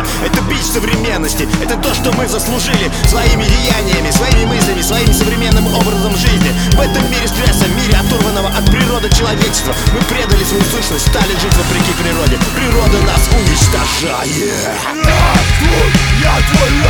кино. Это бич современности, это то, что мы заслужили своими деяниями, своими мыслями, своим современным образом жизни. В этом мире стресса, мире оторванного от природы человечества, мы предали свою сущность, стали жить вопреки природе. Природа нас уничтожает. Я твой